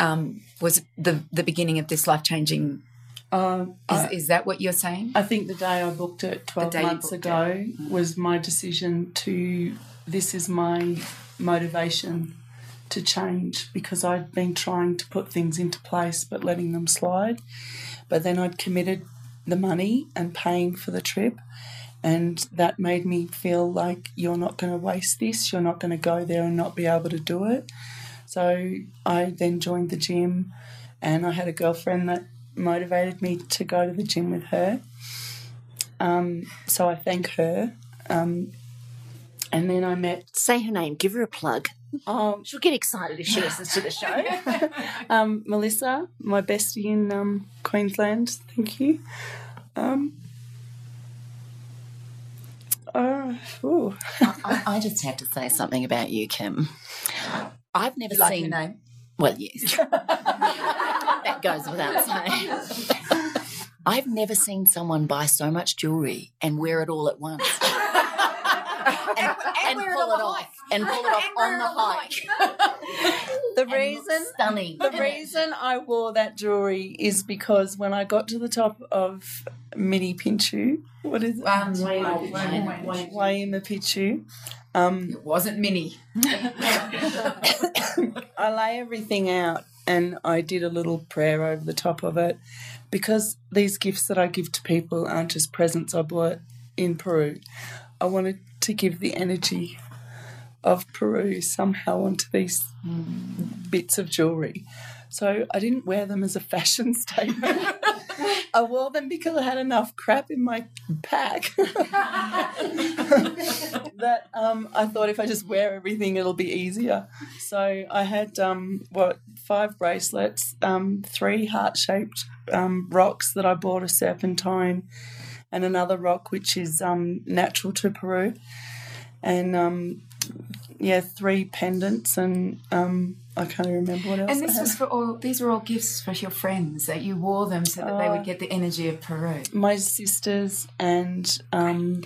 um, was the, the beginning of this life-changing. Um, is, I, is that what you're saying? I think the day I booked it twelve months ago was my decision to, this is my motivation to change, because I'd been trying to put things into place but letting them slide. But then I'd committed the money and paying for the trip, and that made me feel like you're not going to waste this, you're not going to go there and not be able to do it. So I then joined the gym, and I had a girlfriend that motivated me to go to the gym with her. Um, so I thank her. Um, and then I met... Say her name. Give her a plug. Um, She'll get excited if she listens to the show. um, Melissa, my bestie in um, Queensland. Thank you. Um, uh, I, I, I just have to say something about you, Kim. I've never like seen... Your name? Well, yes. That goes without saying. I've never seen someone buy so much jewellery and wear it all at once. and and, and pull it off. And pull it off on the hike. The reason stunning. The reason I wore that jewellery is because when I got to the top of Mini Pinchu, what is it? Um, Huayna Picchu. Um, it wasn't Mini. I lay everything out and I did a little prayer over the top of it, because these gifts that I give to people aren't just presents I bought in Peru. I wanted to give the energy of Peru somehow onto these mm. bits of jewellery. So I didn't wear them as a fashion statement. I wore them because I had enough crap in my pack that um, I thought if I just wear everything it'll be easier. So I had, um, what, five bracelets, um, three heart-shaped um, rocks that I bought, a serpentine and another rock which is um, natural to Peru, and, um, yeah, three pendants and... Um, I can't remember what else. And this was for all. These were all gifts for your friends that you wore them so that uh, they would get the energy of Peru. My sisters and um,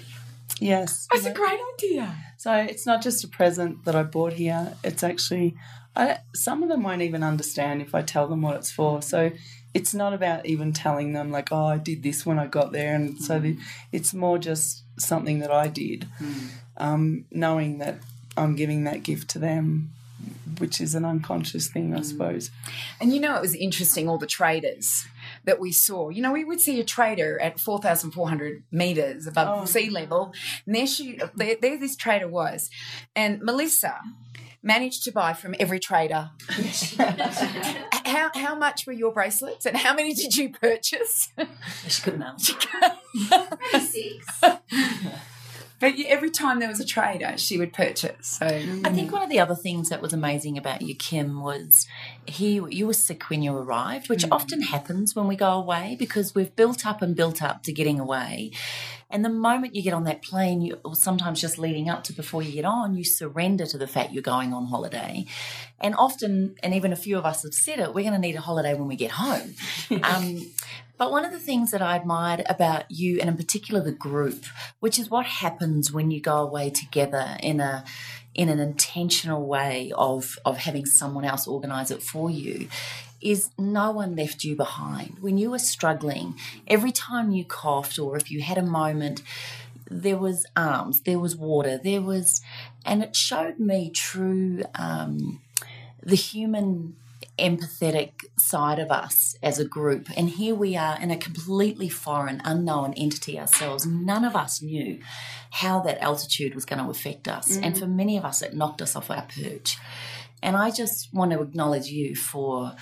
yes, that's a great idea. So it's not just a present that I bought here. It's actually, I, some of them won't even understand if I tell them what it's for. So it's not about even telling them like, oh, I did this when I got there, and mm-hmm. so the, it's more just something that I did, mm. um, knowing that I'm giving that gift to them, which is an unconscious thing, I suppose. And, you know, it was interesting, all the traders that we saw. You know, we would see a trader at four thousand four hundred metres above oh. sea level, and there, she, there, there this trader was. And Melissa managed to buy from every trader. how how much were your bracelets and how many did you purchase? She couldn't answer. Six. But every time there was a trader, she would purchase. So I think one of the other things that was amazing about you, Kim, was he, you were sick when you arrived, which mm. often happens when we go away because we've built up and built up to getting away. And the moment you get on that plane, you, or sometimes just leading up to before you get on, you surrender to the fact you're going on holiday. And often, and even a few of us have said it, we're going to need a holiday when we get home. um, but one of the things that I admired about you, and in particular the group, which is what happens when you go away together in a in an intentional way of, of having someone else organise it for you, is no one left you behind. When you were struggling, every time you coughed or if you had a moment, there was arms, there was water, there was, and it showed me true um, the human empathetic side of us as a group. And here we are in a completely foreign, unknown entity ourselves. None of us knew how that altitude was going to affect us. Mm-hmm. And for many of us, it knocked us off our perch. And I just want to acknowledge you for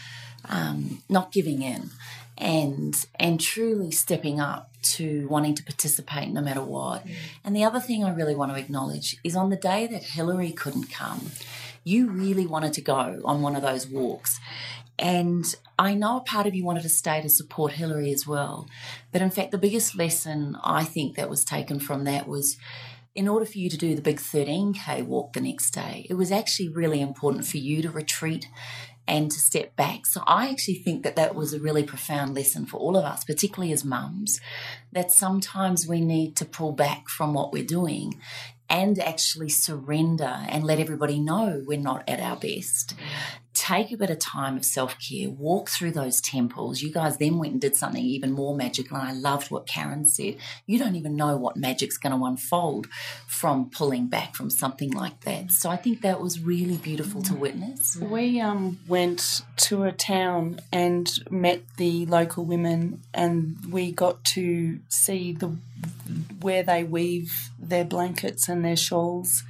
um, not giving in and and truly stepping up to wanting to participate no matter what. Mm. And the other thing I really want to acknowledge is on the day that Hillary couldn't come, you really wanted to go on one of those walks. And I know a part of you wanted to stay to support Hillary as well. But, in fact, the biggest lesson I think that was taken from that was in order for you to do the big thirteen K walk the next day, it was actually really important for you to retreat and to step back. So I actually think that that was a really profound lesson for all of us, particularly as mums, that sometimes we need to pull back from what we're doing and actually surrender and let everybody know we're not at our best. Take a bit of time of self-care, walk through those temples. You guys then went and did something even more magical, and I loved what Karen said. You don't even know what magic's going to unfold from pulling back from something like that. So I think that was really beautiful to witness. We um, went to a town and met the local women, and we got to see the where they weave their blankets and their shawls,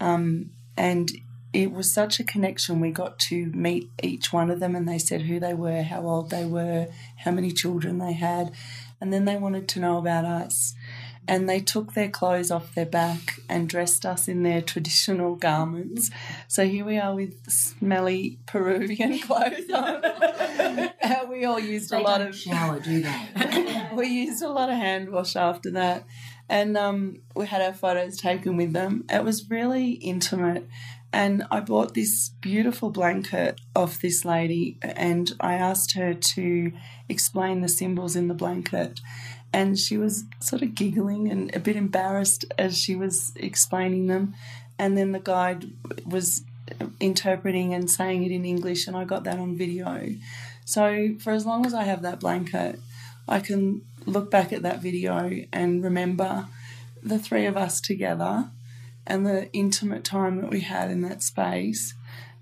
um, and it was such a connection. We got to meet each one of them, and they said who they were, how old they were, how many children they had, and then they wanted to know about us. And they took their clothes off their back and dressed us in their traditional garments. So here we are with smelly Peruvian clothes on. And we all used they a lot don't of shower, do they? We used a lot of hand wash after that, and um, we had our photos taken with them. It was really intimate. And I bought this beautiful blanket off this lady, and I asked her to explain the symbols in the blanket. And she was sort of giggling and a bit embarrassed as she was explaining them. And then the guide was interpreting and saying it in English, and I got that on video. So for as long as I have that blanket, I can look back at that video and remember the three of us together and the intimate time that we had in that space.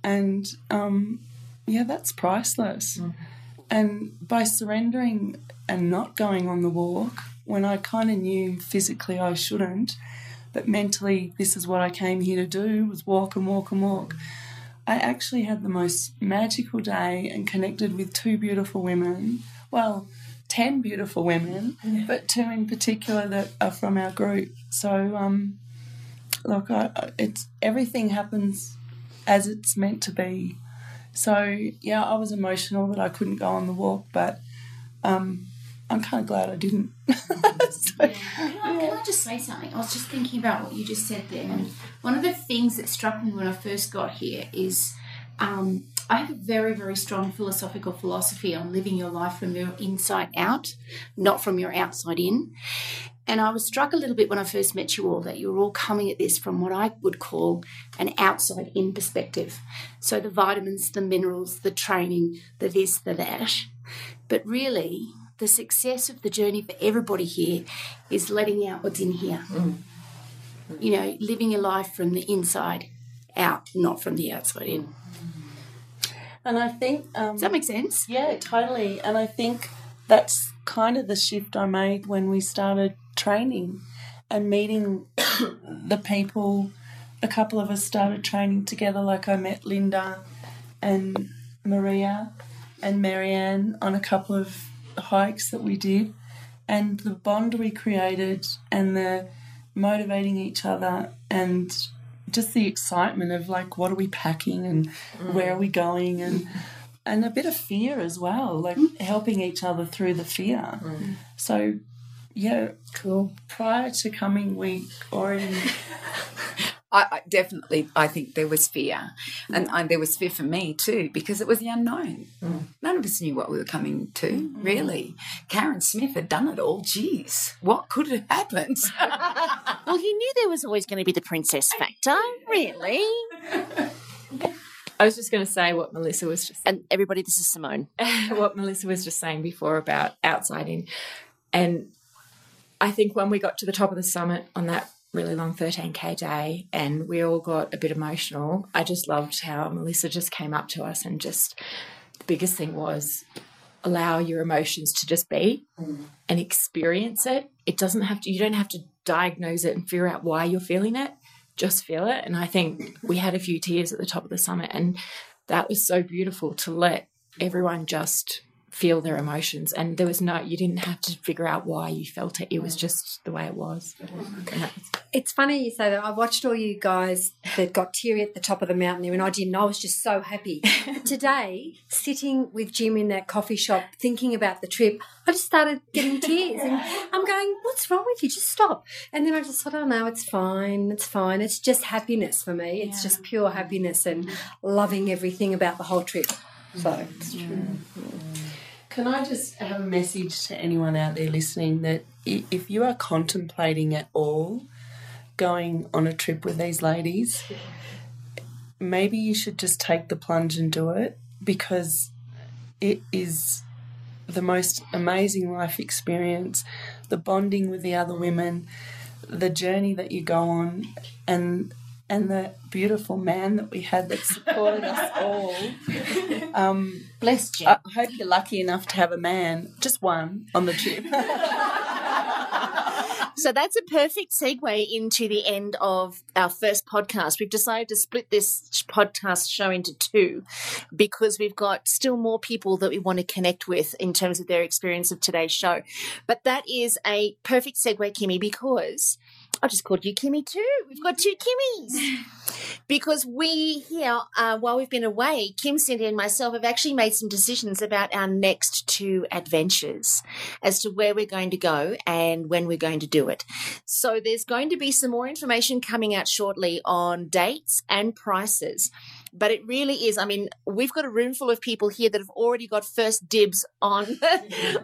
And, um, yeah, that's priceless. Mm-hmm. And by surrendering and not going on the walk, when I kind of knew physically I shouldn't, but mentally this is what I came here to do, was walk and walk and walk, I actually had the most magical day and connected with two beautiful women, well, ten beautiful women, yeah. But two in particular that are from our group. So, um, Look, I, it's everything happens as it's meant to be. So, yeah, I was emotional that I couldn't go on the walk, but um, I'm kind of glad I didn't. so, yeah. Can I, yeah. Can I just say something? I was just thinking about what you just said there. And one of the things that struck me when I first got here is um, I have a very, very strong philosophical philosophy on living your life from your inside out, not from your outside in. And I was struck a little bit when I first met you all that you were all coming at this from what I would call an outside-in perspective. So the vitamins, the minerals, the training, the this, the that. But really, the success of the journey for everybody here is letting out what's in here. Mm. You know, living your life from the inside out, not from the outside in. And I think... Um, Does that make sense? Yeah, totally. And I think that's kind of the shift I made when we started training and meeting the people. A couple of us started training together, like I met Linda and Maria and Marianne on a couple of hikes that we did, and the bond we created and the motivating each other and just the excitement of, like, what are we packing and mm. where are we going, and and a bit of fear as well, like mm. helping each other through the fear. Mm. So yeah, cool. Prior to coming, we already... I, I definitely, I think there was fear. And I, there was fear for me too, because it was the unknown. Mm. None of us knew what we were coming to, mm. really. Karen Smith had done it all. Jeez, what could have happened? Well, you knew there was always going to be the princess factor, really. I was just going to say what Melissa was just... And everybody, this is Simone. What Melissa was just saying before about outside in. And I think when we got to the top of the summit on that really long thirteen K day and we all got a bit emotional, I just loved how Melissa just came up to us and just the biggest thing was allow your emotions to just be mm. and experience it. It doesn't have to, you don't have to diagnose it and figure out why you're feeling it, just feel it. And I think we had a few tears at the top of the summit, and that was so beautiful to let everyone just feel their emotions, and there was no, you didn't have to figure out why you felt it. It was just the way it was. It's funny you say that. I watched all you guys that got teary at the top of the mountain there, and I didn't. I was just so happy. Today, sitting with Jim in that coffee shop thinking about the trip, I just started getting tears, and I'm going, what's wrong with you? Just stop. And then I just thought, oh, no, it's fine, it's fine. It's just happiness for me. It's yeah. just pure happiness and loving everything about the whole trip. So it's true. Yeah. Yeah. Can I just have a message to anyone out there listening that if you are contemplating at all going on a trip with these ladies, maybe you should just take the plunge and do it, because it is the most amazing life experience, the bonding with the other women, the journey that you go on, and and the beautiful man that we had that supported us all. Um, Bless you. I hope you're lucky enough to have a man, just one, on the trip. So that's a perfect segue into the end of our first podcast. We've decided to split this podcast show into two because we've got still more people that we want to connect with in terms of their experience of today's show. But that is a perfect segue, Kimmy, because I just called you Kimmy too. We've got two Kimmies. Because we here, uh, while we've been away, Kim, Cindy and myself have actually made some decisions about our next two adventures as to where we're going to go and when we're going to do it. So there's going to be some more information coming out shortly on dates and prices. But it really is, I mean, we've got a room full of people here that have already got first dibs on,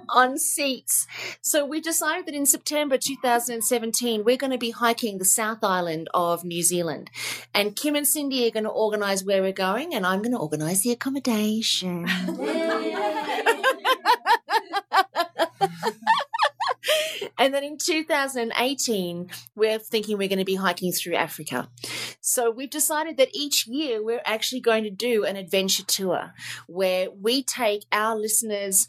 on seats. So we decided that in September two thousand seventeen, we're going to be hiking the South Island of New Zealand. And Kim and Cindy are going to organise where we're going, and I'm going to organise the accommodation. And then in two thousand eighteen, we're thinking we're going to be hiking through Africa. So we've decided that each year we're actually going to do an adventure tour where we take our listeners,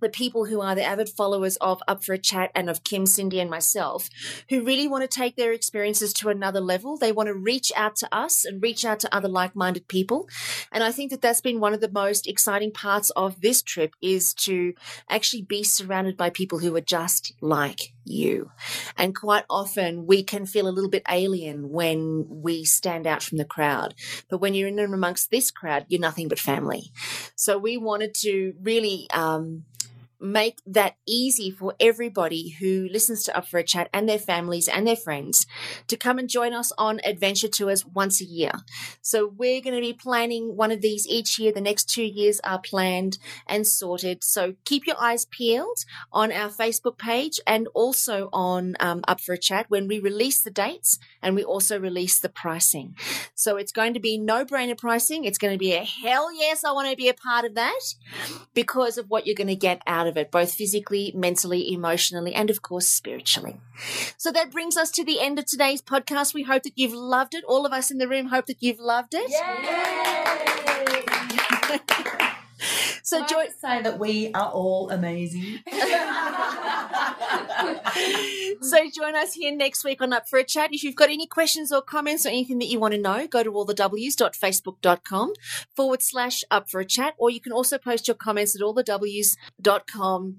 the people who are the avid followers of Up for a Chat and of Kim, Cindy and myself, who really want to take their experiences to another level. They want to reach out to us and reach out to other like-minded people. And I think that that's been one of the most exciting parts of this trip, is to actually be surrounded by people who are just like you. And quite often we can feel a little bit alien when we stand out from the crowd. But when you're in and amongst this crowd, you're nothing but family. So we wanted to really um, make that easy for everybody who listens to Up for a Chat and their families and their friends to come and join us on adventure tours once a year. So we're going to be planning one of these each year. The next two years are planned and sorted. So keep your eyes peeled on our Facebook page and also on um, Up for a Chat when we release the dates, and we also release the pricing. So it's going to be no-brainer pricing. It's going to be a hell yes, I want to be a part of that, because of what you're going to get out of of it, both physically, mentally, emotionally, and of course spiritually. So that brings us to the end of today's podcast. We hope that you've loved it. All of us in the room hope that you've loved it. Yay! So join. Say that we are all amazing. So join us here next week on Up for a Chat. If you've got any questions or comments or anything that you want to know, go to allthews.facebook.com forward slash Up for a Chat, or you can also post your comments at allthews dot com.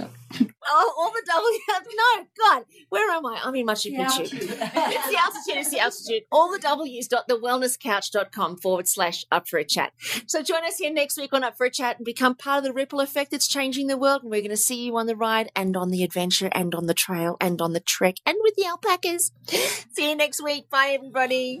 Oh, all the W's. No, God, where am I? I'm in Machu Picchu. It's the altitude, it's the altitude. All the W's. Thewellnesscouch.com forward slash Up for a Chat. So join us here next week on Up for a Chat and become part of the ripple effect that's changing the world. And we're going to see you on the ride and on the adventure and on the trail and on the trek and with the alpacas. See you next week. Bye, everybody.